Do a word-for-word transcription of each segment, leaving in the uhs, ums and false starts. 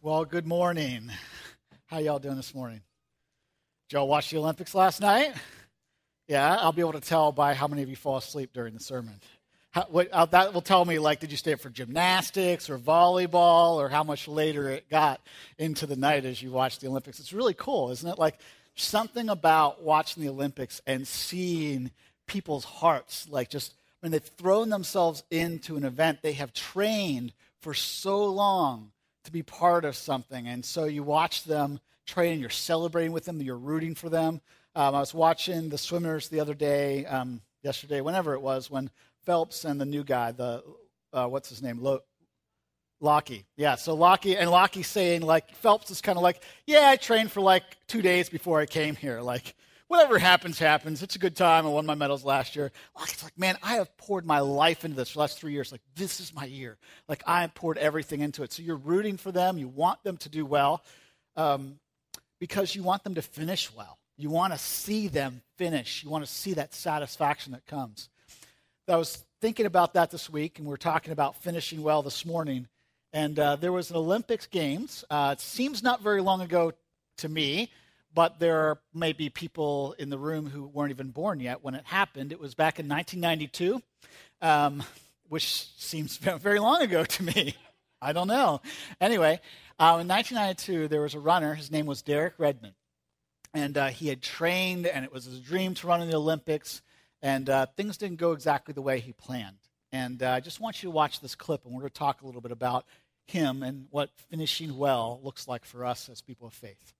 Well, good morning. How y'all doing this morning? Did y'all watch the Olympics last night? Yeah, I'll be able to tell by how many of you fall asleep during the sermon. How, what, uh, that will tell me, like, did you stay up for gymnastics or volleyball or how much later it got into the night as you watched the Olympics. It's really cool, isn't it? Like, something about watching the Olympics and seeing people's hearts, like, just, I mean, they've thrown themselves into an event. They have trained for so long to be part of something. And so you watch them train, you're celebrating with them, you're rooting for them. Um, I was watching the swimmers the other day, um, yesterday, whenever it was, when Phelps and the new guy, the uh, what's his name, Lo- Lockie. Yeah, so Lockie, and Lockie saying, like, Phelps is kind of like, yeah, I trained for, like, two days before I came here. Like, whatever happens, happens. It's a good time. I won my medals last year. It's like, man, I have poured my life into this for the last three years. Like, this is my year. Like, I have poured everything into it. So you're rooting for them. You want them to do well um, because you want them to finish well. You want to see them finish. You want to see that satisfaction that comes. I was thinking about that this week, and we were talking about finishing well this morning. And uh, there was an Olympics Games. Uh, it seems not very long ago to me, but there may be people in the room who weren't even born yet when it happened. It was back in nineteen ninety-two, um, which seems very long ago to me. I don't know. Anyway, uh, in nineteen ninety-two, there was a runner. His name was Derek Redmond. And uh, he had trained, and it was his dream to run in the Olympics. And uh, things didn't go exactly the way he planned. And uh, I just want you to watch this clip, and we're going to talk a little bit about him and what finishing well looks like for us as people of faith.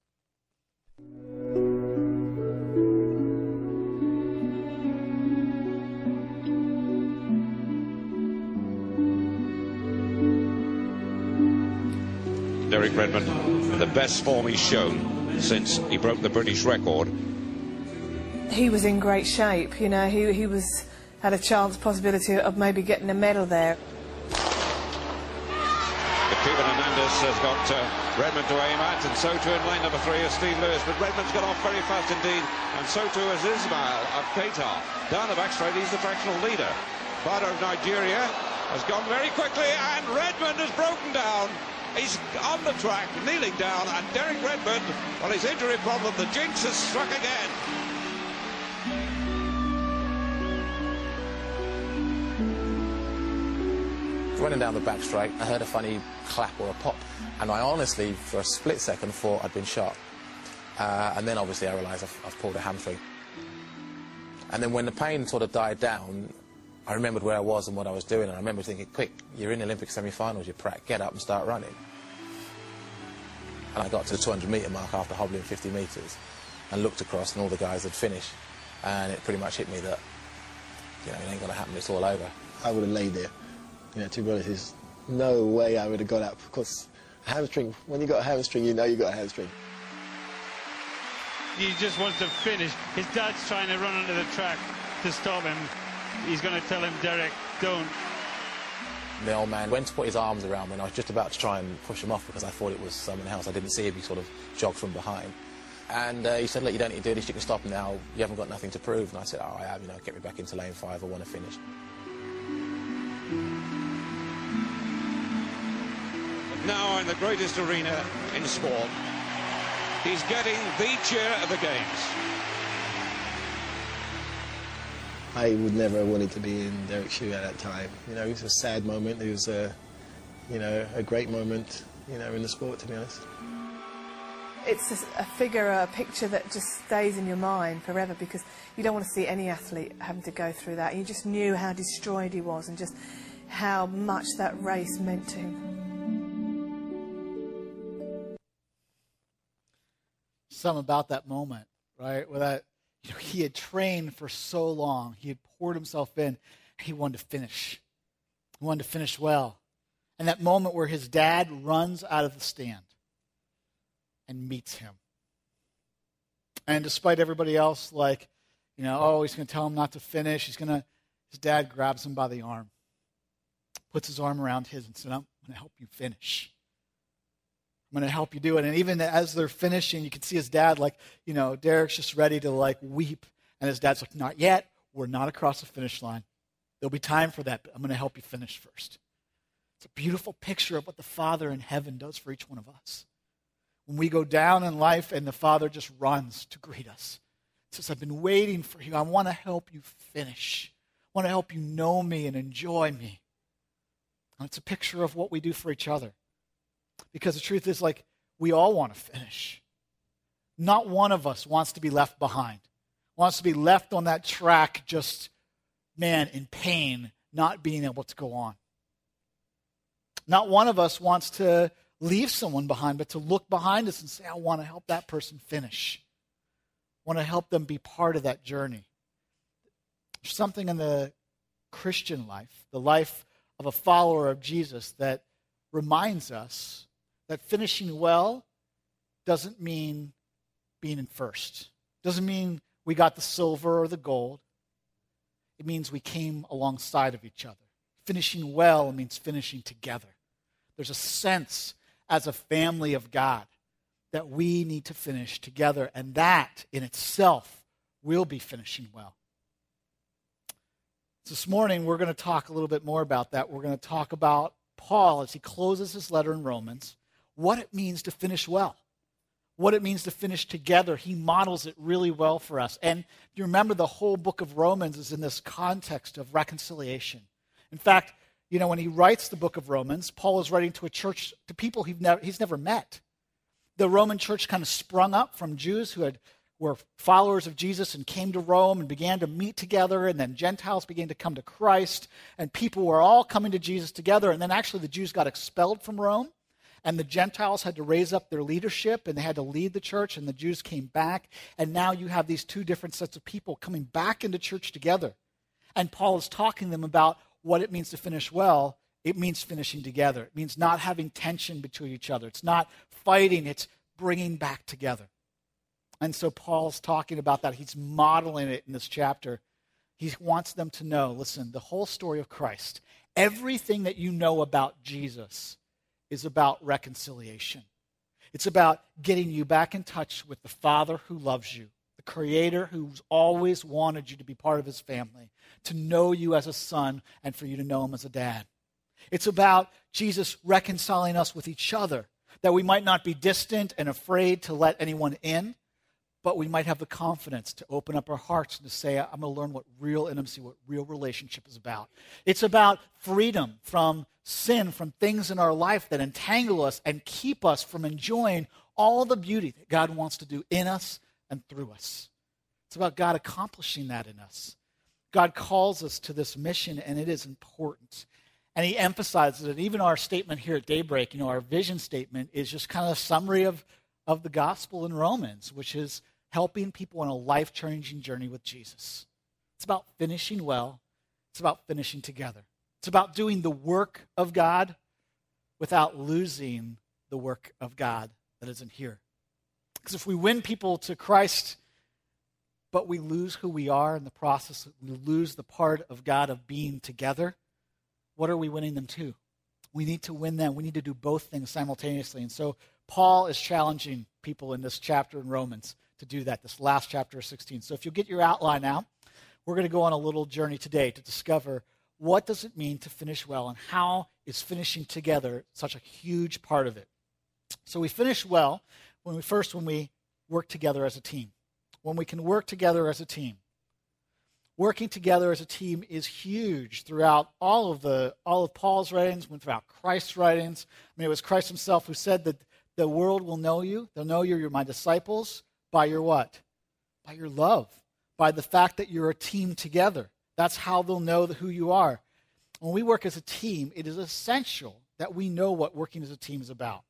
Derek Redmond, the best form he's shown since he broke the British record. He was in great shape, you know, he, he was had a chance possibility of maybe getting a medal there. Cuban Hernandez has got uh, Redmond to aim at, and so too in line number three is Steve Lewis, but Redmond's got off very fast indeed, and so too is Ismail of Qatar. Down the back straight, he's the fractional leader. Bada of Nigeria has gone very quickly, and Redmond has broken down. He's on the track, kneeling down, and Derek Redmond, on his injury problem, the jinx has struck again. Running down the back straight, I heard a funny clap or a pop, and I honestly, for a split second, thought I'd been shot. Uh, and then obviously I realised I've, I've pulled a hamstring. And then when the pain sort of died down, I remembered where I was and what I was doing, and I remember thinking, quick, you're in the Olympic semi-finals, you prat, get up and start running. And I got to the two hundred metre mark after hobbling fifty metres, and looked across, and all the guys had finished, and it pretty much hit me that, you know, it ain't going to happen, it's all over. I would have laid there. You know, to be honest, there's no way I would have got up, because a hamstring, when you got a hamstring, you know you got a hamstring. He just wants to finish. His dad's trying to run under the track to stop him. He's going to tell him, Derek, don't. The old man went to put his arms around me, and I was just about to try and push him off because I thought it was someone else. I didn't see him. He sort of jogged from behind. And uh, he said, look, you don't need to do this. You can stop now. You haven't got nothing to prove. And I said, oh, I have. You know, get me back into lane five. I want to finish. Now in the greatest arena in sport, he's getting the cheer of the games. I would never have wanted to be in Derek's shoe at that time. You know, it was a sad moment. It was a, you know, a great moment, you know, in the sport, to be honest. It's a figure, a picture that just stays in your mind forever, because you don't want to see any athlete having to go through that. You just knew how destroyed he was and just how much that race meant to him. Something about that moment, right? Where that, you know, he had trained for so long, he had poured himself in, he wanted to finish. He wanted to finish well. And that moment where his dad runs out of the stand and meets him. And despite everybody else, like, you know, oh, he's going to tell him not to finish, he's going to, his dad grabs him by the arm, puts his arm around his and said, I'm going to help you finish. I'm going to help you do it. And even as they're finishing, you can see his dad, like, you know, Derek's just ready to, like, weep. And his dad's like, not yet. We're not across the finish line. There'll be time for that, but I'm going to help you finish first. It's a beautiful picture of what the Father in heaven does for each one of us. When we go down in life and the Father just runs to greet us. He says, I've been waiting for you. I want to help you finish. I want to help you know me and enjoy me. And it's a picture of what we do for each other. Because the truth is, like, we all want to finish. Not one of us wants to be left behind. Wants to be left on that track just, man, in pain, not being able to go on. Not one of us wants to leave someone behind, but to look behind us and say, I want to help that person finish. I want to help them be part of that journey. There's something in the Christian life, the life of a follower of Jesus, that reminds us that finishing well doesn't mean being in first. Doesn't mean we got the silver or the gold. It means we came alongside of each other. Finishing well means finishing together. There's a sense as a family of God that we need to finish together, and that in itself will be finishing well. This morning, we're going to talk a little bit more about that. We're going to talk about Paul as he closes his letter in Romans, what it means to finish well, what it means to finish together. He models it really well for us. And you remember the whole book of Romans is in this context of reconciliation. In fact, you know, when he writes the book of Romans, Paul is writing to a church, to people he've never, he's never met. The Roman church kind of sprung up from Jews who had were followers of Jesus and came to Rome and began to meet together, and then Gentiles began to come to Christ, and people were all coming to Jesus together, and then actually the Jews got expelled from Rome, and the Gentiles had to raise up their leadership, and they had to lead the church, and the Jews came back, and now you have these two different sets of people coming back into church together, and Paul is talking to them about what it means to finish well. It means finishing together. It means not having tension between each other. It's not fighting, it's bringing back together. And so Paul's talking about that. He's modeling it in this chapter. He wants them to know, listen, the whole story of Christ, everything that you know about Jesus is about reconciliation. It's about getting you back in touch with the Father who loves you, the Creator who's always wanted you to be part of his family, to know you as a son and for you to know him as a dad. It's about Jesus reconciling us with each other, that we might not be distant and afraid to let anyone in, but we might have the confidence to open up our hearts and to say, I'm going to learn what real intimacy, what real relationship is about. It's about freedom from sin, from things in our life that entangle us and keep us from enjoying all the beauty that God wants to do in us and through us. It's about God accomplishing that in us. God calls us to this mission, and it is important. And he emphasizes it. Even our statement here at Daybreak, you know, our vision statement is just kind of a summary of of the gospel in Romans, which is helping people on a life-changing journey with Jesus. It's about finishing well. It's about finishing together. It's about doing the work of God without losing the work of God that isn't here. Because if we win people to Christ, but we lose who we are in the process, we lose the part of God of being together, what are we winning them to? We need to win them. We need to do both things simultaneously. And so Paul is challenging people in this chapter in Romans to do that, this last chapter of sixteen. So if you get your outline out, we're going to go on a little journey today to discover what does it mean to finish well and how is finishing together such a huge part of it. So we finish well when we first when we work together as a team. When we can work together as a team. Working together as a team is huge throughout all of the all of Paul's writings, went throughout Christ's writings. I mean, it was Christ himself who said that the world will know you. They'll know you're, you're my disciples by your what? By your love. By the fact that you're a team together. That's how they'll know who you are. When we work as a team, it is essential that we know what working as a team is about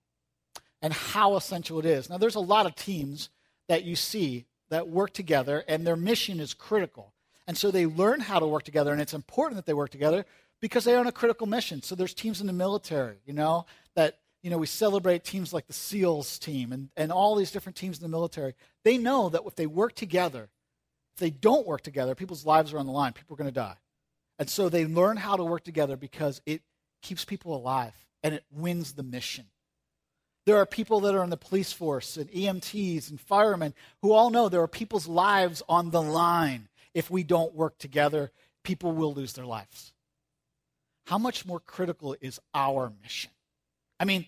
and how essential it is. Now, there's a lot of teams that you see that work together, and their mission is critical. And so they learn how to work together, and it's important that they work together because they are on a critical mission. So there's teams in the military, you know, that You know, we celebrate teams like the SEALs team and, and all these different teams in the military. They know that if they work together, if they don't work together, people's lives are on the line. People are going to die. And so they learn how to work together because it keeps people alive and it wins the mission. There are people that are in the police force and E M Ts and firemen who all know there are people's lives on the line. If we don't work together, people will lose their lives. how much more critical is our mission? I mean,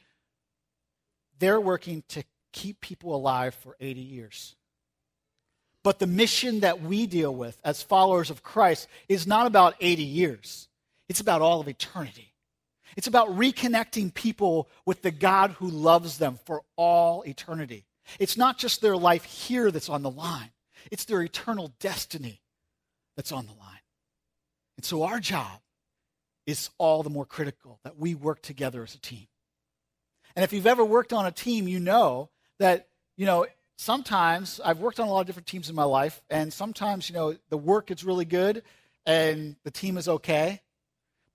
they're working to keep people alive for eighty years. But the mission that we deal with as followers of Christ is not about eighty years. It's about all of eternity. It's about reconnecting people with the God who loves them for all eternity. It's not just their life here that's on the line. It's their eternal destiny that's on the line. And so our job is all the more critical that we work together as a team. And if you've ever worked on a team, you know that, you know, sometimes I've worked on a lot of different teams in my life, and sometimes, you know, the work is really good and the team is okay.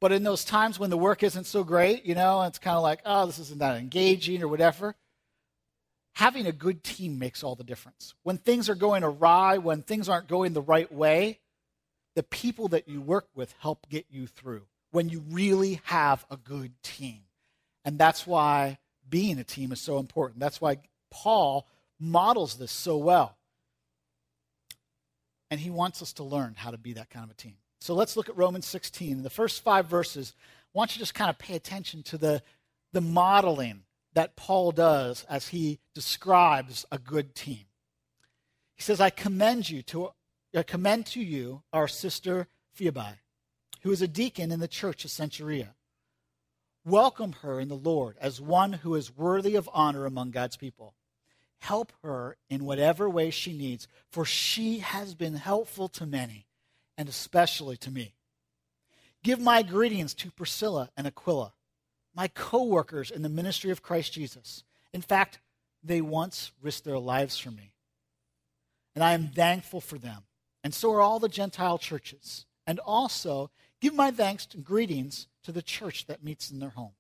But in those times when the work isn't so great, you know, it's kind of like, oh, this isn't that engaging or whatever. Having a good team makes all the difference. When things are going awry, when things aren't going the right way, the people that you work with help get you through when you really have a good team. And that's why being a team is so important. That's why Paul models this so well. And he wants us to learn how to be that kind of a team. So let's look at Romans sixteen. The first five verses, I want you to just kind of pay attention to the, the modeling that Paul does as he describes a good team. He says, I commend you to I commend to you our sister Phoebe, who is a deacon in the church of Cenchreae. Welcome her in the Lord as one who is worthy of honor among God's people. Help her in whatever way she needs, for she has been helpful to many, and especially to me. Give my greetings to Priscilla and Aquila, my co-workers in the ministry of Christ Jesus. In fact, they once risked their lives for me, and I am thankful for them, and so are all the Gentile churches. And also, give my thanks and greetings to the church that meets in their home.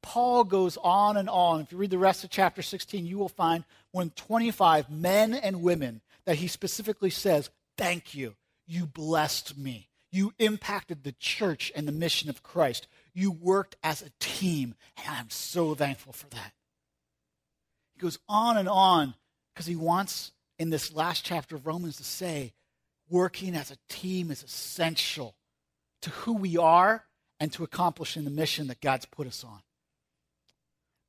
Paul goes on and on. If you read the rest of chapter sixteen, you will find more than twenty-five men and women that he specifically says, thank you. You blessed me. You impacted the church and the mission of Christ. You worked as a team, and I'm so thankful for that. He goes on and on because he wants, in this last chapter of Romans, to say working as a team is essential to who we are and to accomplishing the mission that God's put us on.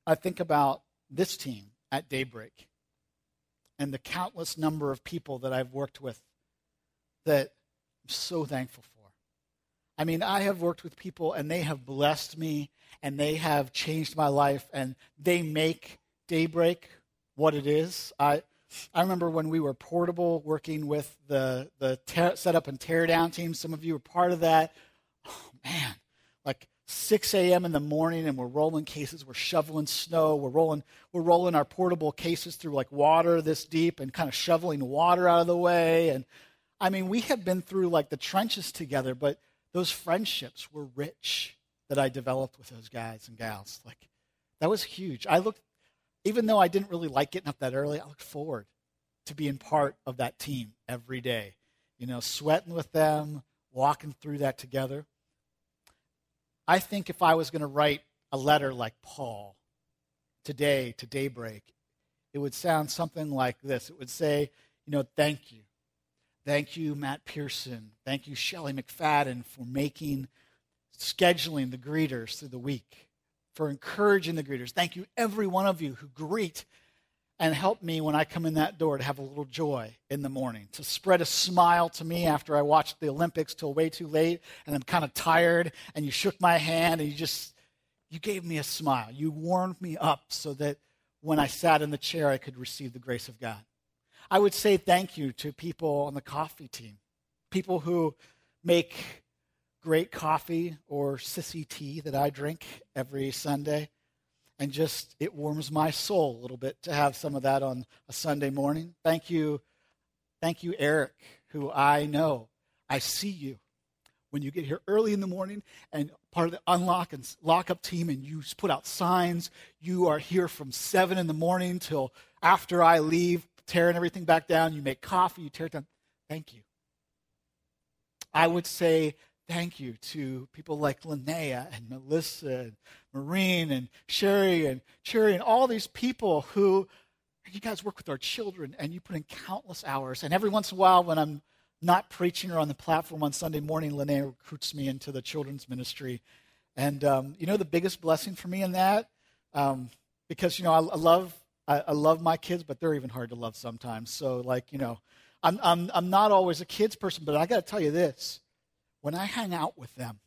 I think about this team at Daybreak and the countless number of people that I've worked with that I'm so thankful for. I mean, I have worked with people and they have blessed me and they have changed my life and they make Daybreak what it is. I I remember when we were portable working with the, the tear, setup and tear down team. Some of you were part of that. Oh, man, like six a.m. in the morning, and we're rolling cases, we're shoveling snow, we're rolling we're rolling our portable cases through like water this deep and kind of shoveling water out of the way. And I mean, we had been through like the trenches together, but those friendships were rich that I developed with those guys and gals. Like, that was huge. I looked, even though I didn't really like getting up that early, I looked forward to being part of that team every day, you know, sweating with them, walking through that together. I think if I was going to write a letter like Paul today to Daybreak, it would sound something like this. It would say, you know, thank you. Thank you, Matt Pearson. Thank you, Shelley McFadden, for making, scheduling the greeters through the week, for encouraging the greeters. Thank you, every one of you who greet and help me when I come in that door to have a little joy in the morning, to spread a smile to me after I watched the Olympics till way too late and I'm kind of tired, and you shook my hand and you just, you gave me a smile. You warmed me up so that when I sat in the chair, I could receive the grace of God. I would say thank you to people on the coffee team, people who make great coffee or sissy tea that I drink every Sunday. And just, it warms my soul a little bit to have some of that on a Sunday morning. Thank you. Thank you, Eric, who I know. I see you when you get here early in the morning and part of the unlock and lockup team, and you put out signs. You are here from seven in the morning till after I leave, tearing everything back down. You make coffee, you tear it down. Thank you. I would say thank you to people like Linnea and Melissa and Maureen and Sherry and Cherry and all these people who, you guys work with our children and you put in countless hours. And every once in a while when I'm not preaching or on the platform on Sunday morning, Linnea recruits me into the children's ministry. And, um, you know, the biggest blessing for me in that, um, because, you know, I, I love I, I love my kids, but they're even hard to love sometimes. So, like, you know, I'm I'm I'm not always a kids person, but I got to tell you this. When I hang out with them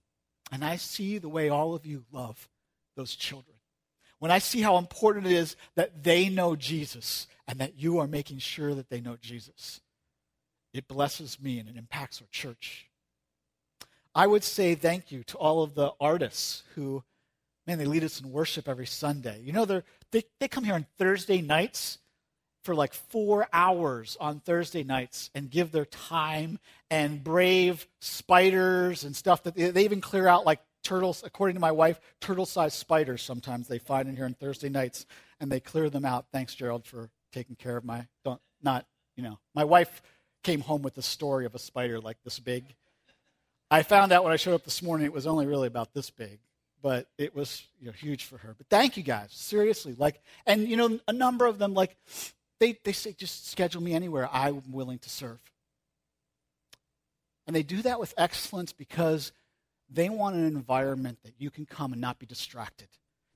and I see the way all of you love those children, when I see how important it is that they know Jesus and that you are making sure that they know Jesus, it blesses me and it impacts our church. I would say thank you to all of the artists who, man, they lead us in worship every Sunday. You know, they're, they they come here on Thursday nights for like four hours on Thursday nights and give their time and brave spiders and stuff. That they, they even clear out like turtles, according to my wife, turtle-sized spiders sometimes they find in here on Thursday nights, and they clear them out. Thanks, Gerald, for taking care of my, don't, not, you know. My wife came home with the story of a spider like this big. I found out when I showed up this morning it was only really about this big. But it was, you know, huge for her. But thank you guys, seriously. Like, and, you know, a number of them, like, They they say, just schedule me anywhere. I'm willing to serve. And they do that with excellence because they want an environment that you can come and not be distracted,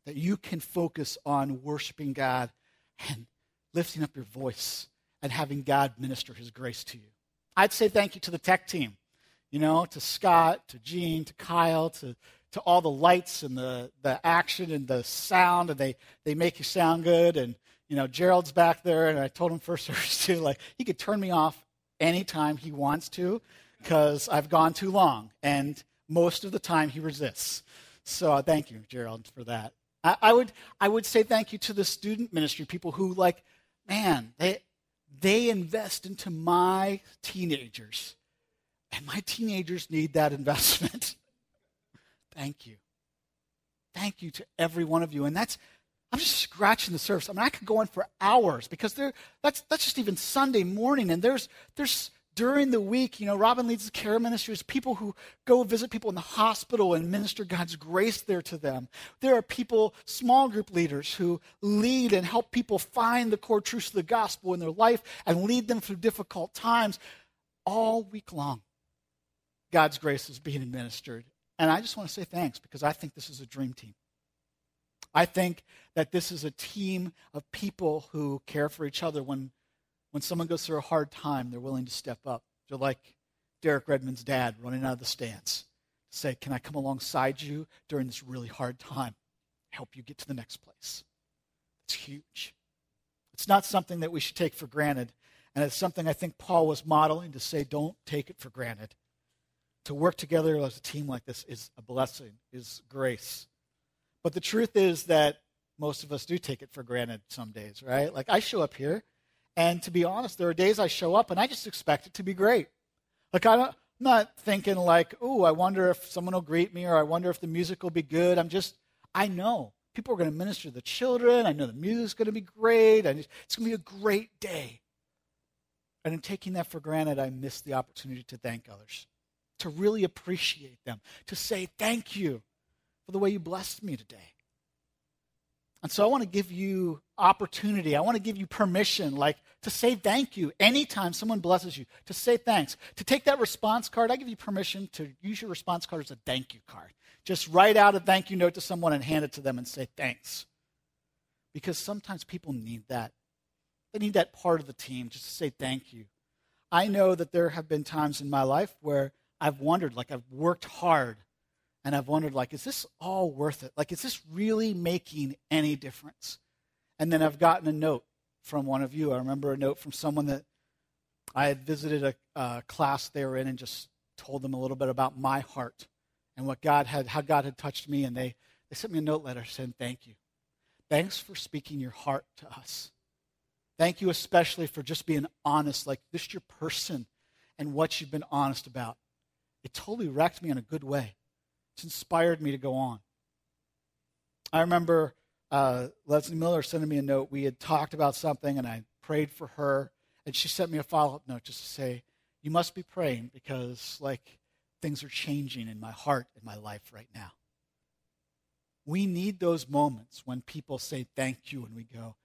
that you can focus on worshiping God and lifting up your voice and having God minister his grace to you. I'd say thank you to the tech team, you know, to Scott, to Jean, to Kyle, to to all the lights and the, the action and the sound, and they, they make you sound good. And you know, Gerald's back there, and I told him first service too, like, he could turn me off anytime he wants to because I've gone too long, and most of the time he resists. So uh, thank you, Gerald, for that. I, I would I would say thank you to the student ministry, people who, like, man, they they invest into my teenagers, and my teenagers need that investment. Thank you. Thank you to every one of you, and that's, I'm just scratching the surface. I mean, I could go on for hours because there. That's that's just even Sunday morning, and there's there's during the week. You know, Robin leads the care ministries. People who go visit people in the hospital and minister God's grace there to them. There are people, small group leaders, who lead and help people find the core truths of the gospel in their life and lead them through difficult times. All week long, God's grace is being administered, and I just want to say thanks because I think this is a dream team. I think that this is a team of people who care for each other. When when someone goes through a hard time, they're willing to step up. They're like Derek Redmond's dad running out of the stands to say, can I come alongside you during this really hard time, help you get to the next place? It's huge. It's not something that we should take for granted, and it's something I think Paul was modeling to say, don't take it for granted. To work together as a team like this is a blessing, is grace. But the truth is that most of us do take it for granted some days, right? Like, I show up here, and to be honest, there are days I show up, and I just expect it to be great. Like, I don't, I'm not thinking like, ooh, I wonder if someone will greet me, or I wonder if the music will be good. I'm just, I know people are going to minister to the children. I know the music's going to be great. And it's going to be a great day. And in taking that for granted, I miss the opportunity to thank others, to really appreciate them, to say thank you for the way you blessed me today. And so I want to give you opportunity. I want to give you permission, like, to say thank you anytime someone blesses you, to say thanks, to take that response card. I give you permission to use your response card as a thank you card. Just write out a thank you note to someone and hand it to them and say thanks. Because sometimes people need that. They need that part of the team just to say thank you. I know that there have been times in my life where I've wondered, like, I've worked hard, and I've wondered, like, is this all worth it? Like, is this really making any difference? And then I've gotten a note from one of you. I remember a note from someone that I had visited a, a class they were in and just told them a little bit about my heart and what God had, how God had touched me. And they, they sent me a note letter saying, thank you. Thanks for speaking your heart to us. Thank you especially for just being honest, like, this is your person and what you've been honest about. It totally wrecked me in a good way. It's inspired me to go on. I remember uh, Leslie Miller sending me a note. We had talked about something, and I prayed for her, and she sent me a follow-up note just to say, you must be praying because, like, things are changing in my heart and my life right now. We need those moments when people say thank you, and we go,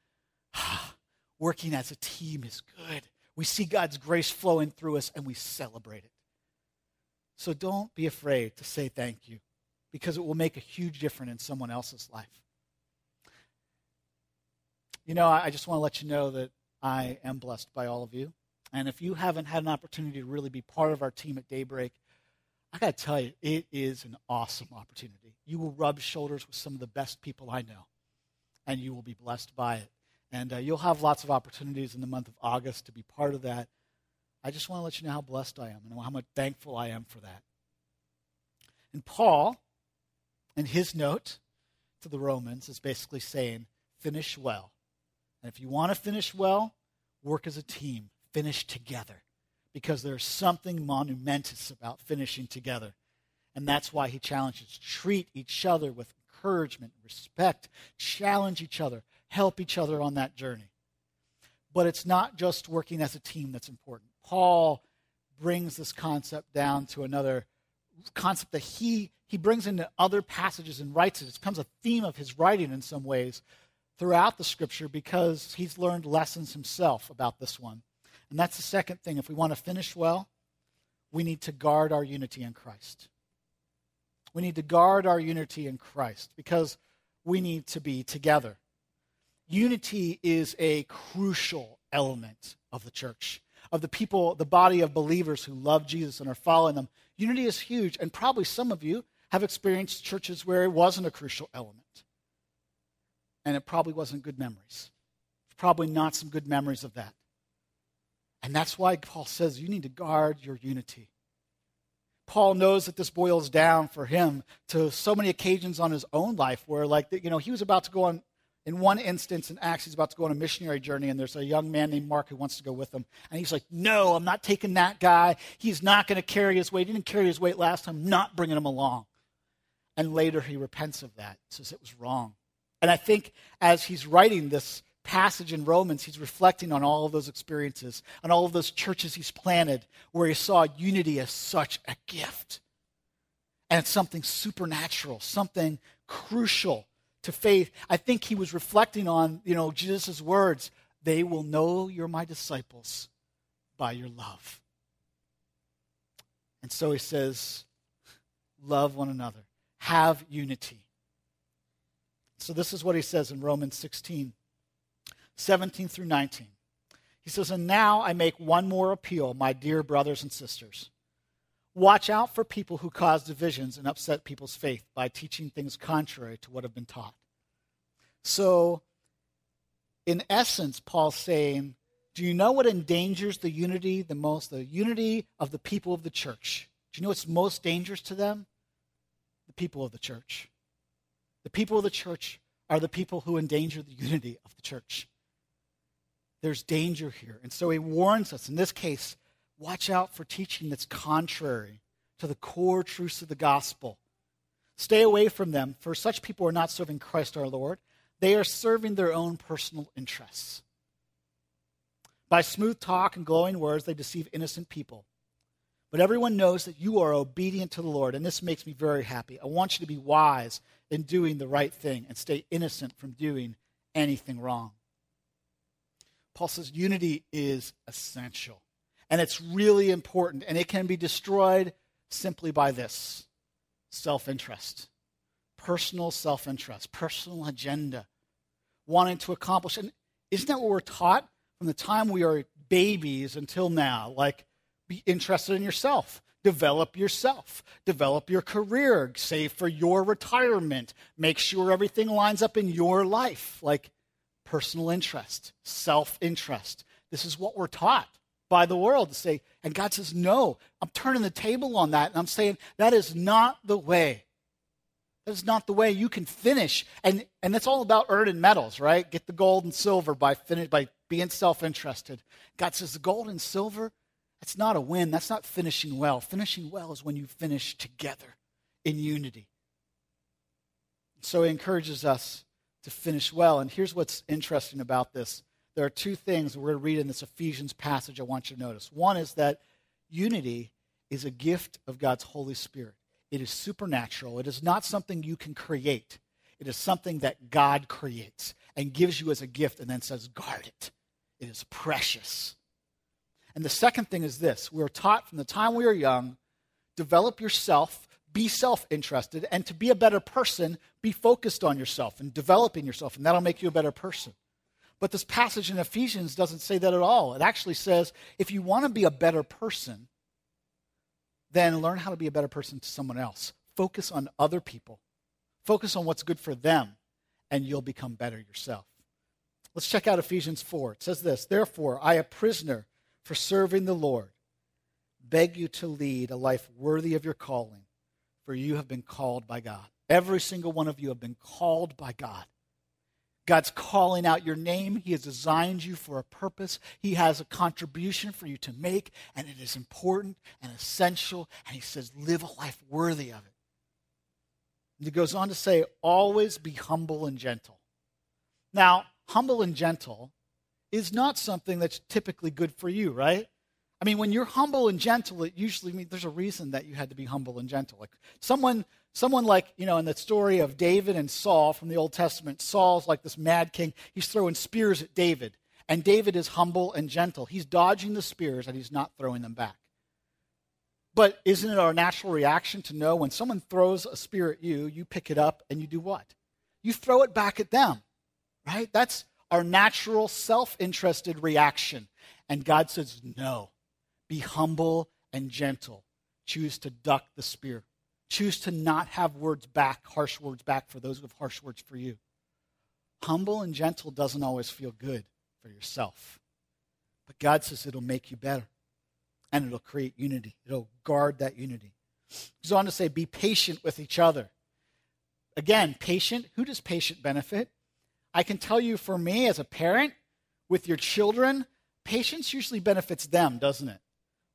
ah, working as a team is good. We see God's grace flowing through us, and we celebrate it. So don't be afraid to say thank you. because it will make a huge difference in someone else's life. You know, I just want to let you know that I am blessed by all of you. And if you haven't had an opportunity to really be part of our team at Daybreak, I got to tell you, it is an awesome opportunity. You will rub shoulders with some of the best people I know, and you will be blessed by it. And uh, you'll have lots of opportunities in the month of August to be part of that. I just want to let you know how blessed I am and how much thankful I am for that. And Paul, in his note to the Romans, is basically saying, finish well. And if you want to finish well, work as a team. Finish together, because there's something monumentous about finishing together. And that's why he challenges. Treat each other with encouragement, respect, challenge each other, help each other on that journey. But it's not just working as a team that's important. Paul brings this concept down to another concept that he, he brings into other passages and writes it. It becomes a theme of his writing in some ways throughout the scripture, because he's learned lessons himself about this one. And that's the second thing. If we want to finish well, we need to guard our unity in Christ. We need to guard our unity in Christ because we need to be together. Unity is a crucial element of the church, of the people, the body of believers who love Jesus and are following them. Unity is huge, and probably some of you have experienced churches where it wasn't a crucial element, and it probably wasn't good memories. Probably not some good memories of that. And that's why Paul says you need to guard your unity. Paul knows that this boils down for him to so many occasions on his own life where, like, you know, he was about to go on, in one instance in Acts, he's about to go on a missionary journey, and there's a young man named Mark who wants to go with him. And he's like, no, I'm not taking that guy. He's not going to carry his weight. He didn't carry his weight last time. I'm not bringing him along. And later he repents of that, says it was wrong. And I think as he's writing this passage in Romans, he's reflecting on all of those experiences and all of those churches he's planted where he saw unity as such a gift. And it's something supernatural, something crucial to faith. I think he was reflecting on, you know, Jesus' words, they will know you're my disciples by your love. And so he says, love one another, have unity. So this is what he says in Romans sixteen, seventeen through nineteen. He says, and now I make one more appeal, my dear brothers and sisters. Watch out for people who cause divisions and upset people's faith by teaching things contrary to what have been taught. So, in essence, Paul's saying, do you know what endangers the unity the most? The unity of the people of the church. Do you know what's most dangerous to them? The people of the church. The people of the church are the people who endanger the unity of the church. There's danger here. And so he warns us, in this case, watch out for teaching that's contrary to the core truths of the gospel. Stay away from them, for such people are not serving Christ our Lord. They are serving their own personal interests. By smooth talk and glowing words, they deceive innocent people. But everyone knows that you are obedient to the Lord, and this makes me very happy. I want you to be wise in doing the right thing and stay innocent from doing anything wrong. Paul says unity is essential, and it's really important, and it can be destroyed simply by this: self-interest, personal self-interest, personal agenda, wanting to accomplish. And isn't that what we're taught from the time we are babies until now? Like, be interested in yourself, develop yourself, develop your career, save for your retirement, make sure everything lines up in your life. Like, personal interest, self-interest. This is what we're taught by the world to say. And God says, no, I'm turning the table on that. And I'm saying that is not the way. That is not the way you can finish. And and it's all about earning medals, right? Get the gold and silver by finish, by being self-interested. God says the gold and silver, that's not a win. That's not finishing well. Finishing well is when you finish together in unity. So he encourages us to finish well. And here's what's interesting about this. There are two things we're going to read in this Ephesians passage I want you to notice. One is that unity is a gift of God's Holy Spirit. It is supernatural. It is not something you can create. It is something that God creates and gives you as a gift and then says, guard it. It is precious. And the second thing is this. We are taught from the time we are young, develop yourself, be self-interested, and to be a better person, be focused on yourself and developing yourself, and that'll make you a better person. But this passage in Ephesians doesn't say that at all. It actually says, if you want to be a better person, then learn how to be a better person to someone else. Focus on other people. Focus on what's good for them, and you'll become better yourself. Let's check out Ephesians four. It says this, therefore, I, a prisoner for serving the Lord, beg you to lead a life worthy of your calling, for you have been called by God. Every single one of you have been called by God. God's calling out your name. He has designed you for a purpose. He has a contribution for you to make, and it is important and essential, and he says, live a life worthy of it. And he goes on to say, always be humble and gentle. Now, humble and gentle is not something that's typically good for you, right? I mean, when you're humble and gentle, it usually means there's a reason that you had to be humble and gentle. Like someone... Someone like, you know, in the story of David and Saul from the Old Testament, Saul's like this mad king. He's throwing spears at David, and David is humble and gentle. He's dodging the spears, and he's not throwing them back. But isn't it our natural reaction to know when someone throws a spear at you, you pick it up, and you do what? You throw it back at them, right? That's our natural self-interested reaction. And God says, no, be humble and gentle. Choose to duck the spear. Choose to not have words back, harsh words back for those who have harsh words for you. Humble and gentle doesn't always feel good for yourself. But God says it'll make you better. And it'll create unity. It'll guard that unity. He's on to say, be patient with each other. Again, patient, who does patient benefit? I can tell you for me as a parent, with your children, patience usually benefits them, doesn't it?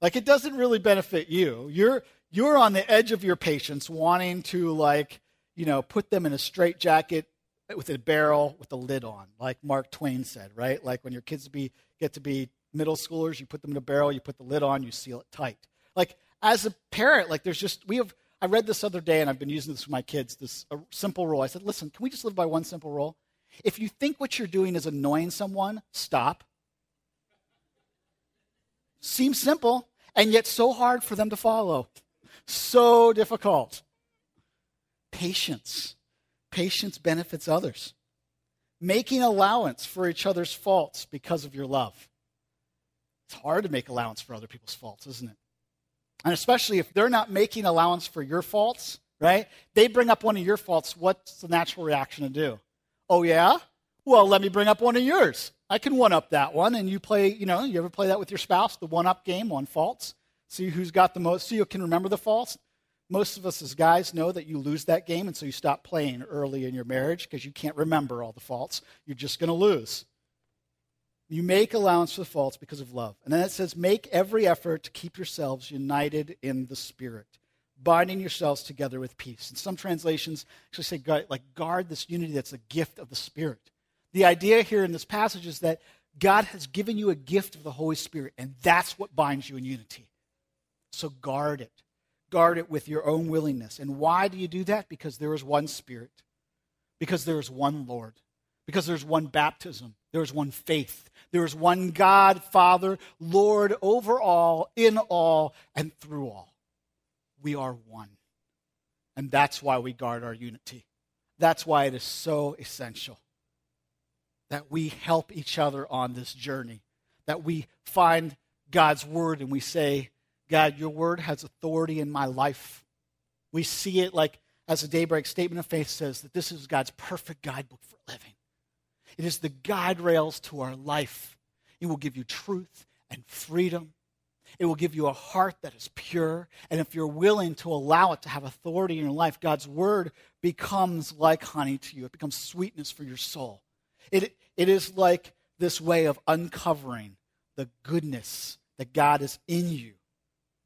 Like it doesn't really benefit you. You're... You're on the edge of your patience, wanting to, like, you know, put them in a straitjacket with a barrel with a lid on, like Mark Twain said, right? Like when your kids be, get to be middle schoolers, you put them in a barrel, you put the lid on, you seal it tight. Like as a parent, like there's just, we have, I read this other day and I've been using this with my kids, this a simple rule. I said, listen, can we just live by one simple rule? If you think what you're doing is annoying someone, stop. Seems simple and yet so hard for them to follow. So difficult. Patience. Patience benefits others. Making allowance for each other's faults because of your love. It's hard to make allowance for other people's faults, isn't it? And especially if they're not making allowance for your faults, right? They bring up one of your faults, what's the natural reaction to do? Oh, yeah? Well, let me bring up one of yours. I can one-up that one, and you play, you know, you ever play that with your spouse, the one-up game on faults? See who's got the most, so you can remember the faults. Most of us as guys know that you lose that game, and so you stop playing early in your marriage because you can't remember all the faults. You're just going to lose. You make allowance for the faults because of love. And then it says, make every effort to keep yourselves united in the Spirit, binding yourselves together with peace. And some translations actually say, like, guard this unity that's a gift of the Spirit. The idea here in this passage is that God has given you a gift of the Holy Spirit, and that's what binds you in unity. So guard it. Guard it with your own willingness. And why do you do that? Because there is one Spirit. Because there is one Lord. Because there is one baptism. There is one faith. There is one God, Father, Lord, over all, in all, and through all. We are one. And that's why we guard our unity. That's why it is so essential that we help each other on this journey. That we find God's word and we say, God, your word has authority in my life. We see it like as a Daybreak statement of faith says that this is God's perfect guidebook for living. It is the guide rails to our life. It will give you truth and freedom. It will give you a heart that is pure. And if you're willing to allow it to have authority in your life, God's word becomes like honey to you. It becomes sweetness for your soul. It, it is like this way of uncovering the goodness that God is in you,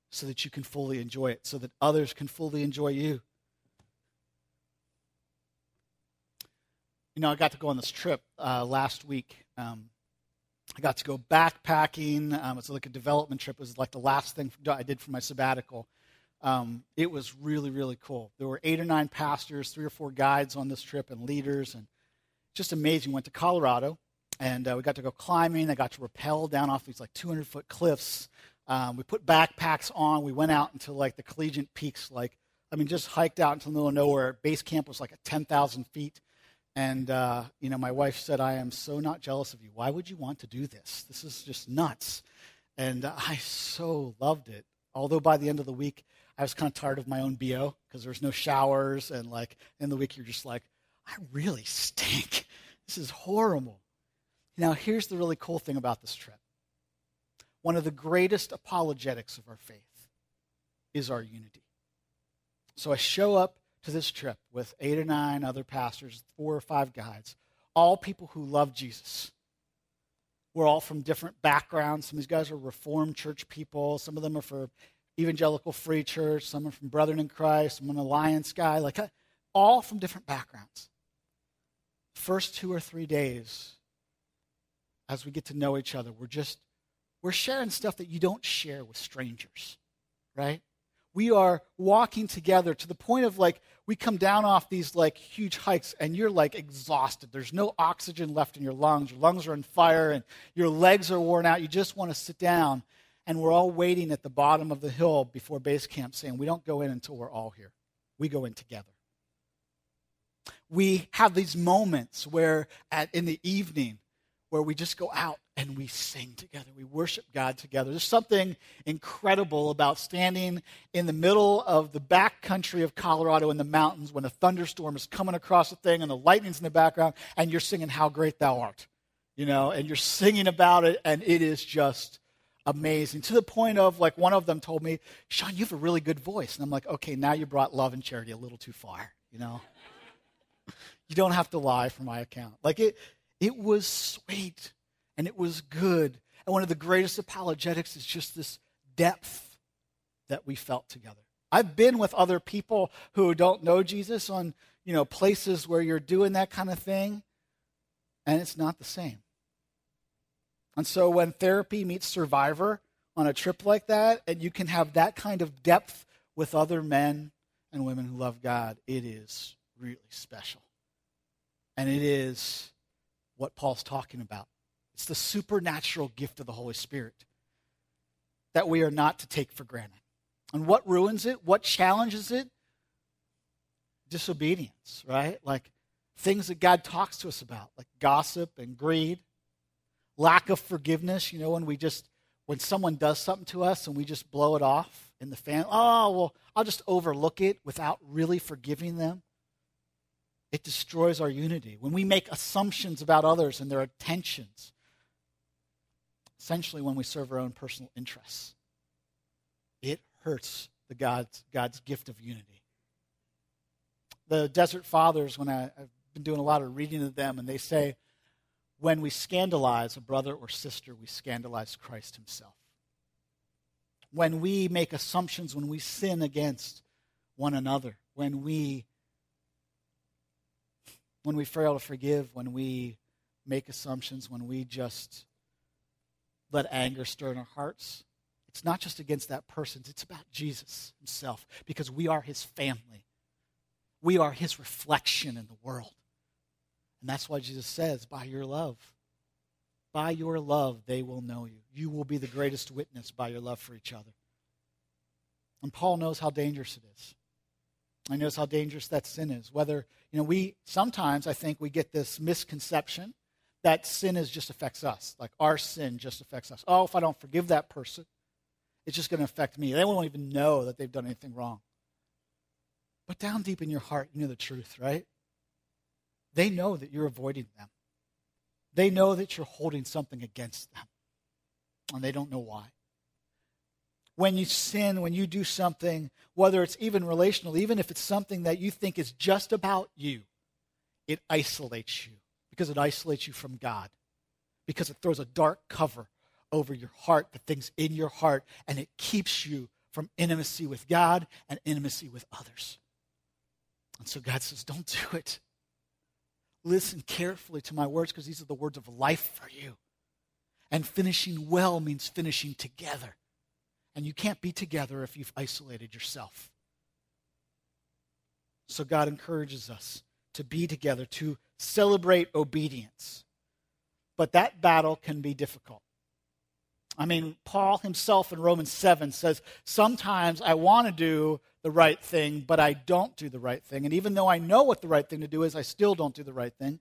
so that you can fully enjoy it, so that others can fully enjoy you. You know, I got to go on this trip uh, last week. Um, I got to go backpacking. Um, it's like a development trip. It was like the last thing I did for my sabbatical. Um, it was really, really cool. There were eight or nine pastors, three or four guides on this trip and leaders, and just amazing. Went to Colorado, and uh, we got to go climbing. I got to rappel down off these like two hundred foot cliffs. Um, we put backpacks on. We went out into like the Collegiate Peaks, like I mean, just hiked out into the middle of nowhere. Base camp was like a ten thousand feet. And, uh, you know, my wife said, I am so not jealous of you. Why would you want to do this? This is just nuts. And uh, I so loved it. Although by the end of the week, I was kind of tired of my own B O because there was no showers. And, like, in the week, you're just like, I really stink. This is horrible. Now, here's the really cool thing about this trip. One of the greatest apologetics of our faith is our unity. So I show up to this trip with eight or nine other pastors, four or five guides, all people who love Jesus. We're all from different backgrounds. Some of these guys are Reformed church people. Some of them are for Evangelical Free Church. Some are from Brethren in Christ. I'm an Alliance guy. Like, all from different backgrounds. First two or three days, as we get to know each other, we're just, we're sharing stuff that you don't share with strangers, right? We are walking together to the point of, like, we come down off these, like, huge hikes, and you're, like, exhausted. There's no oxygen left in your lungs. Your lungs are on fire, and your legs are worn out. You just want to sit down, and we're all waiting at the bottom of the hill before base camp saying, we don't go in until we're all here. We go in together. We have these moments where at, in the evening where we just go out and we sing together. We worship God together. There's something incredible about standing in the middle of the backcountry of Colorado in the mountains when a thunderstorm is coming across the thing and the lightning's in the background and you're singing How Great Thou Art, you know, and you're singing about it, and it is just amazing to the point of, like, one of them told me, Sean, you have a really good voice. And I'm like, okay, now you brought love and charity a little too far, you know. You don't have to lie for my account. Like, it it was sweet, and it was good. And one of the greatest apologetics is just this depth that we felt together. I've been with other people who don't know Jesus on, you know, places where you're doing that kind of thing, and it's not the same. And so when therapy meets Survivor on a trip like that, and you can have that kind of depth with other men and women who love God, it is really special. And it is what Paul's talking about. It's the supernatural gift of the Holy Spirit that we are not to take for granted. And what ruins it? What challenges it? Disobedience, right? Like, things that God talks to us about, like gossip and greed, lack of forgiveness. You know, when we just, when someone does something to us and we just blow it off in the family, oh, well, I'll just overlook it without really forgiving them. It destroys our unity. When we make assumptions about others and their intentions, essentially when we serve our own personal interests, it hurts the God's, God's gift of unity. The Desert Fathers, when I, I've been doing a lot of reading of them, and they say, when we scandalize a brother or sister, we scandalize Christ himself. When we make assumptions, when we sin against one another, when we When we fail to forgive, when we make assumptions, when we just let anger stir in our hearts, it's not just against that person. It's about Jesus himself, because we are his family. We are his reflection in the world. And that's why Jesus says, by your love, by your love, they will know you. You will be the greatest witness by your love for each other. And Paul knows how dangerous it is. I notice how dangerous that sin is. Whether, you know, we sometimes, I think, we get this misconception that sin is just affects us. Like, our sin just affects us. Oh, if I don't forgive that person, it's just going to affect me. They won't even know that they've done anything wrong. But down deep in your heart, you know the truth, right? They know that you're avoiding them. They know that you're holding something against them, and they don't know why. When you sin, when you do something, whether it's even relational, even if it's something that you think is just about you, it isolates you, because it isolates you from God, because it throws a dark cover over your heart, the things in your heart, and it keeps you from intimacy with God and intimacy with others. And so God says, don't do it. Listen carefully to my words, because these are the words of life for you. And finishing well means finishing together. And you can't be together if you've isolated yourself. So God encourages us to be together, to celebrate obedience. But that battle can be difficult. I mean, Paul himself in Romans seven says, sometimes I want to do the right thing, but I don't do the right thing. And even though I know what the right thing to do is, I still don't do the right thing. Have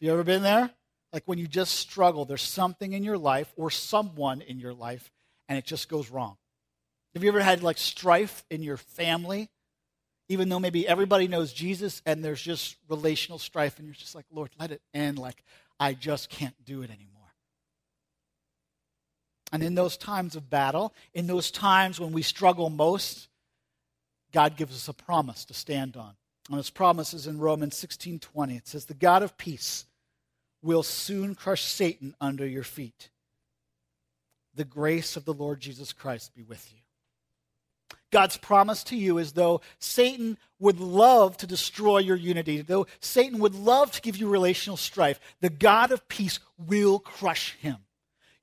you ever been there? Like when you just struggle, there's something in your life or someone in your life, and it just goes wrong. Have you ever had like strife in your family? Even though maybe everybody knows Jesus and there's just relational strife and you're just like, Lord, let it end. Like, I just can't do it anymore. And in those times of battle, in those times when we struggle most, God gives us a promise to stand on. And his promise is in Romans sixteen twenty. It says, the God of peace will soon crush Satan under your feet. The grace of the Lord Jesus Christ be with you. God's promise to you is though Satan would love to destroy your unity, though Satan would love to give you relational strife, the God of peace will crush him.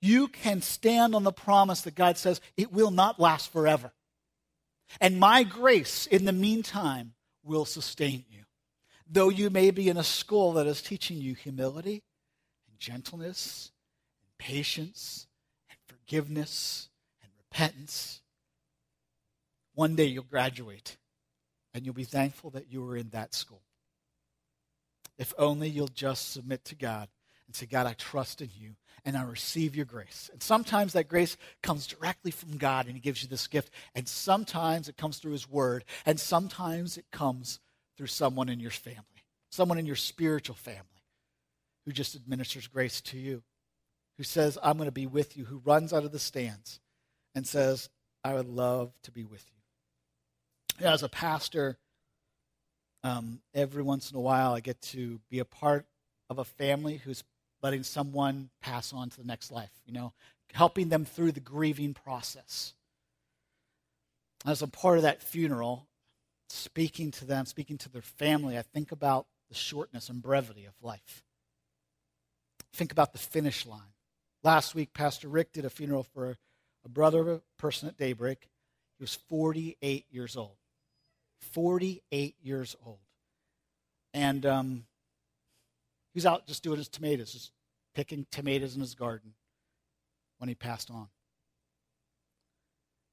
You can stand on the promise that God says it will not last forever. And my grace in the meantime will sustain you. Though you may be in a school that is teaching you humility and gentleness and patience and forgiveness and repentance, one day you'll graduate and you'll be thankful that you were in that school. If only you'll just submit to God and say, God, I trust in you and I receive your grace. And sometimes that grace comes directly from God and he gives you this gift. And sometimes it comes through his word. And sometimes it comes through someone in your family, someone in your spiritual family who just administers grace to you, who says, I'm going to be with you, who runs out of the stands and says, I would love to be with you. As a pastor, um, every once in a while I get to be a part of a family who's letting someone pass on to the next life, you know, helping them through the grieving process. As a part of that funeral, speaking to them, speaking to their family, I think about the shortness and brevity of life. Think about the finish line. Last week, Pastor Rick did a funeral for a brother of a person at Daybreak. He was forty-eight years old. forty-eight years old. And um, he was out just doing his tomatoes, just picking tomatoes in his garden when he passed on.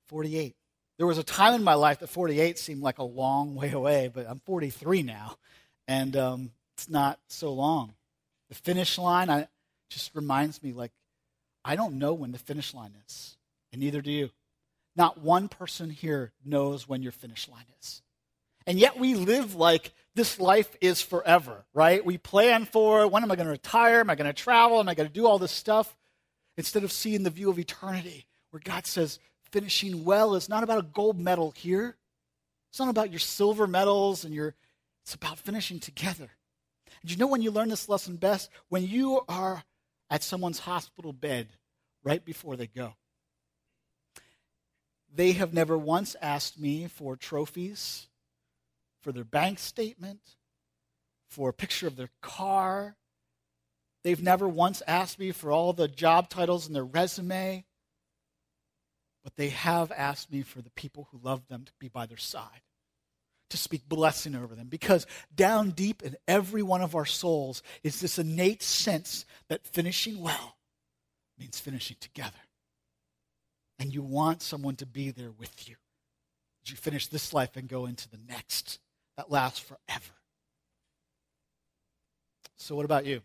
forty-eight. There was a time in my life that forty-eight seemed like a long way away, but I'm forty-three now, and um, it's not so long. The finish line I, just reminds me, like, I don't know when the finish line is, and neither do you. Not one person here knows when your finish line is. And yet we live like this life is forever, right? We plan for, when am I going to retire? Am I going to travel? Am I going to do all this stuff? Instead of seeing the view of eternity, where God says finishing well is not about a gold medal here. It's not about your silver medals and your, it's about finishing together. And you know when you learn this lesson best? When you are at someone's hospital bed right before they go. They have never once asked me for trophies, for their bank statement, for a picture of their car. They've never once asked me for all the job titles in their resume. But they have asked me for the people who love them to be by their side, to speak blessing over them. Because down deep in every one of our souls is this innate sense that finishing well means finishing together. And you want someone to be there with you. You finish this life and go into the next that lasts forever. So what about you?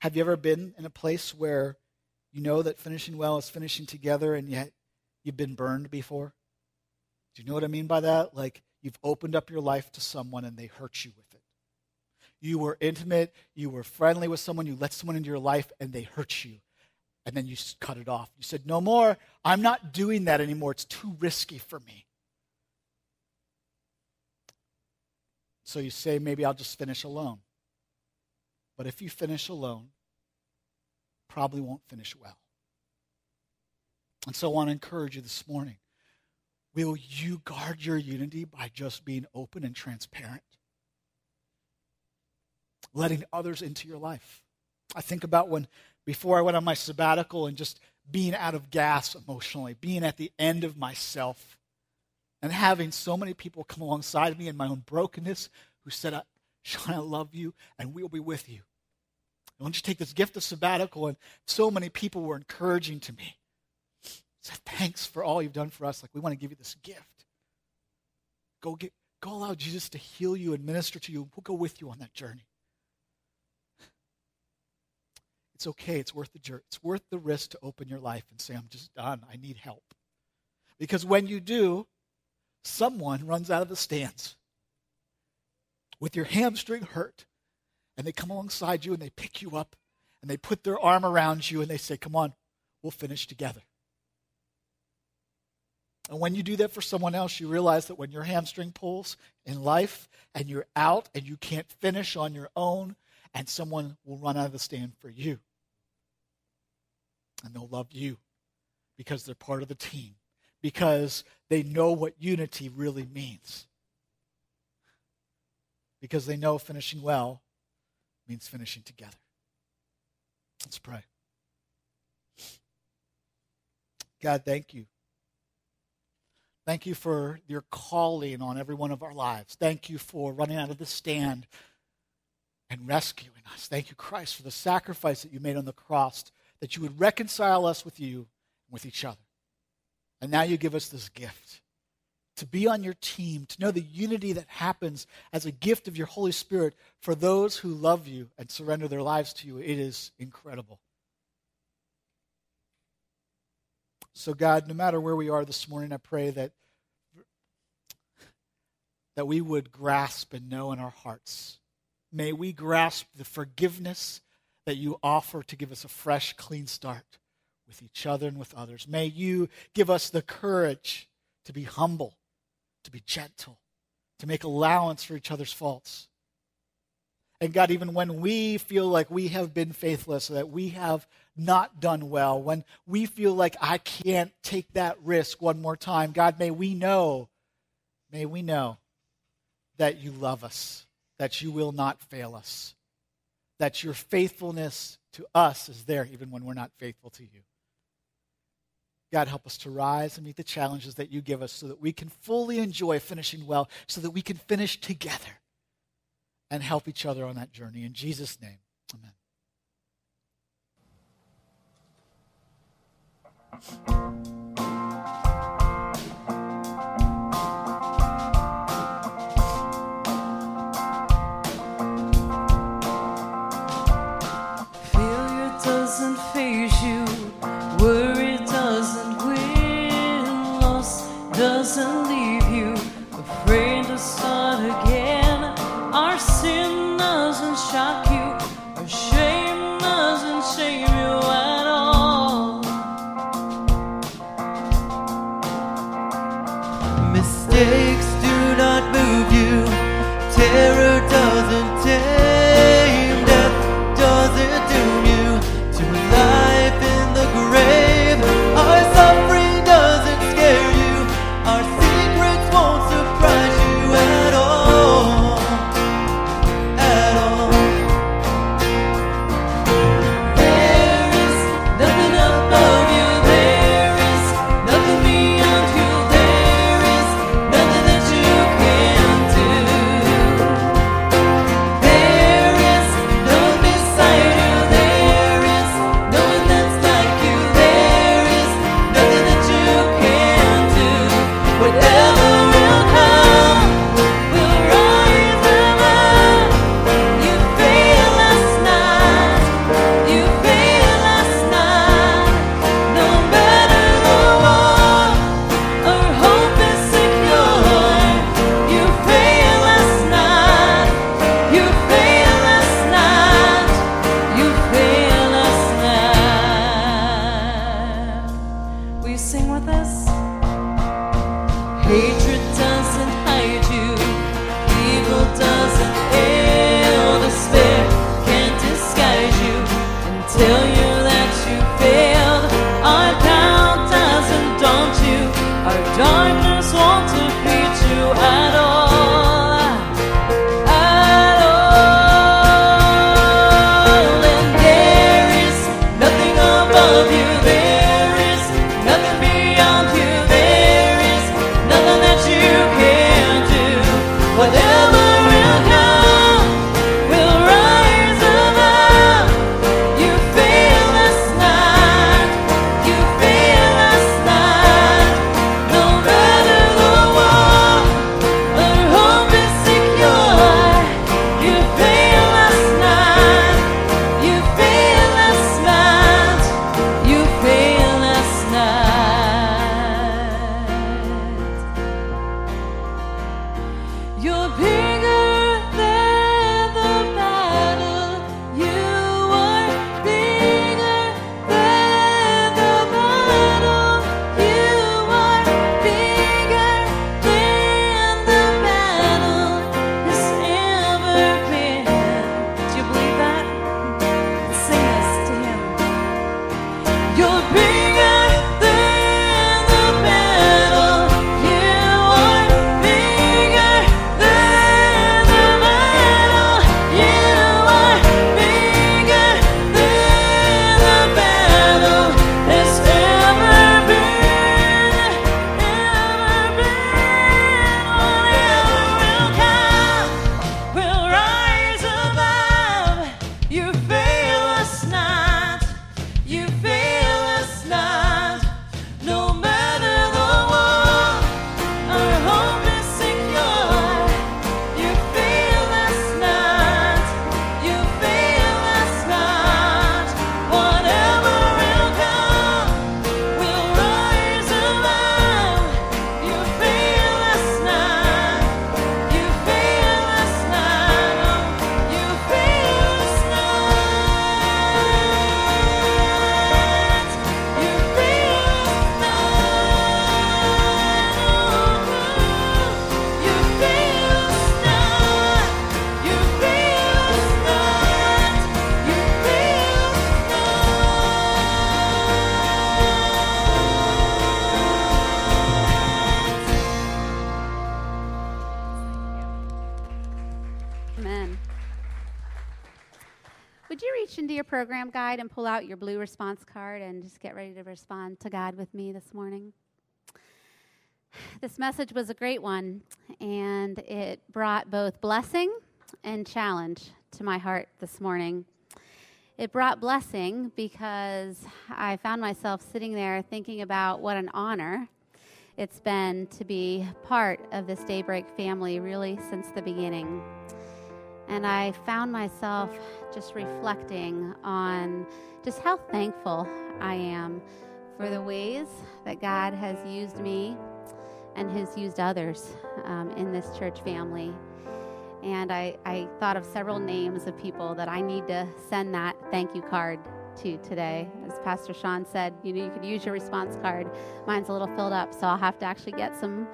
Have you ever been in a place where you know that finishing well is finishing together and yet you've been burned before? Do you know what I mean by that? Like you've opened up your life to someone and they hurt you with it. You were intimate, you were friendly with someone, you let someone into your life and they hurt you. And then you cut it off. You said, no more. I'm not doing that anymore. It's too risky for me. So you say, maybe I'll just finish alone. But if you finish alone, probably won't finish well. And so I want to encourage you this morning. Will you guard your unity by just being open and transparent? Letting others into your life. I think about when, before I went on my sabbatical and just being out of gas emotionally, being at the end of myself, and having so many people come alongside me in my own brokenness who said, Sean, I love you, and we'll be with you. And why don't you take this gift of sabbatical? And so many people were encouraging to me. Say thanks for all you've done for us. Like, we want to give you this gift. Go get, go allow Jesus to heal you and minister to you. We'll go with you on that journey. It's okay. It's worth the jer- It's worth the risk to open your life and say, I'm just done. I need help. Because when you do, someone runs out of the stands with your hamstring hurt, and they come alongside you and they pick you up and they put their arm around you and they say, come on, we'll finish together. And when you do that for someone else, you realize that when your hamstring pulls in life and you're out and you can't finish on your own, and someone will run out of the stand for you. And they'll love you because they're part of the team, because they know what unity really means, because they know finishing well means finishing together. Let's pray. God, thank you. Thank you for your calling on every one of our lives. Thank you for running out of the stand and rescuing us. Thank you, Christ, for the sacrifice that you made on the cross, that you would reconcile us with you and with each other. And now you give us this gift to be on your team, to know the unity that happens as a gift of your Holy Spirit for those who love you and surrender their lives to you. It is incredible. So God, no matter where we are this morning, I pray that, that we would grasp and know in our hearts. May we grasp the forgiveness that you offer to give us a fresh, clean start with each other and with others. May you give us the courage to be humble, to be gentle, to make allowance for each other's faults. And God, even when we feel like we have been faithless, that we have not done well, when we feel like I can't take that risk one more time, God, may we know, may we know that you love us, that you will not fail us, that your faithfulness to us is there even when we're not faithful to you. God, help us to rise and meet the challenges that you give us so that we can fully enjoy finishing well, so that we can finish together and help each other on that journey. In Jesus' name, amen. Failure doesn't faze you. Worry doesn't win. Loss doesn't leave you afraid to start again. Our sin doesn't shock you. Our shame doesn't shame you at all. into your program guide and pull out your blue response card and just get ready to respond to God with me this morning. This message was a great one, and it brought both blessing and challenge to my heart this morning. It brought blessing because I found myself sitting there thinking about what an honor it's been to be part of this Daybreak family really since the beginning. And I found myself just reflecting on just how thankful I am for the ways that God has used me and has used others um, in this church family. And I, I thought of several names of people that I need to send that thank you card to today. As Pastor Sean said, you know, you could use your response card. Mine's a little filled up, so I'll have to actually get some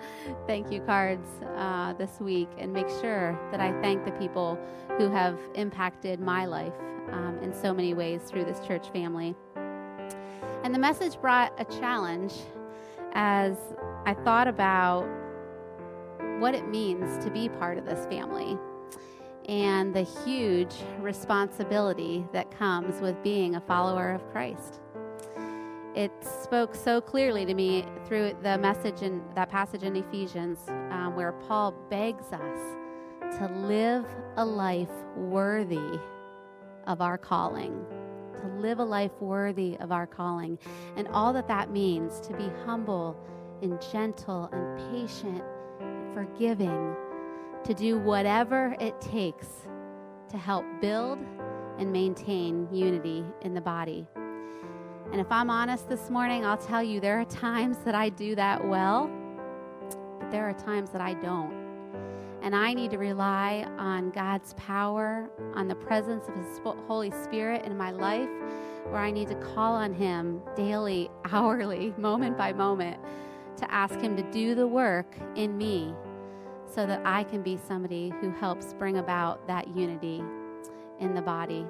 thank you cards uh, this week and make sure that I thank the people who have impacted my life um, in so many ways through this church family. And the message brought a challenge as I thought about what it means to be part of this family and the huge responsibility that comes with being a follower of Christ. It spoke so clearly to me through the message in that passage in Ephesians, um, where Paul begs us to live a life worthy of our calling, to live a life worthy of our calling, and all that that means, to be humble and gentle and patient, and forgiving, to do whatever it takes to help build and maintain unity in the body. And if I'm honest this morning, I'll tell you there are times that I do that well, but there are times that I don't. And I need to rely on God's power, on the presence of His Holy Spirit in my life, where I need to call on Him daily, hourly, moment by moment, to ask Him to do the work in me, so that I can be somebody who helps bring about that unity in the body.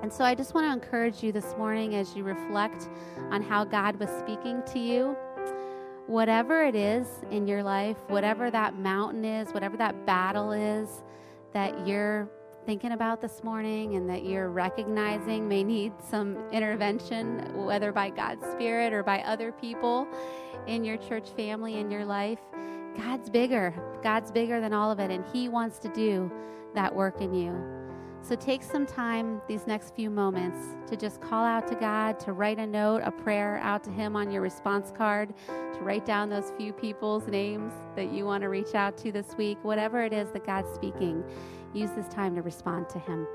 And so I just want to encourage you this morning as you reflect on how God was speaking to you. Whatever it is in your life, whatever that mountain is, whatever that battle is that you're thinking about this morning and that you're recognizing may need some intervention, whether by God's Spirit or by other people in your church family, in your life, God's bigger. God's bigger than all of it, and He wants to do that work in you. So take some time these next few moments to just call out to God, to write a note, a prayer out to Him on your response card, to write down those few people's names that you want to reach out to this week. Whatever it is that God's speaking, use this time to respond to Him.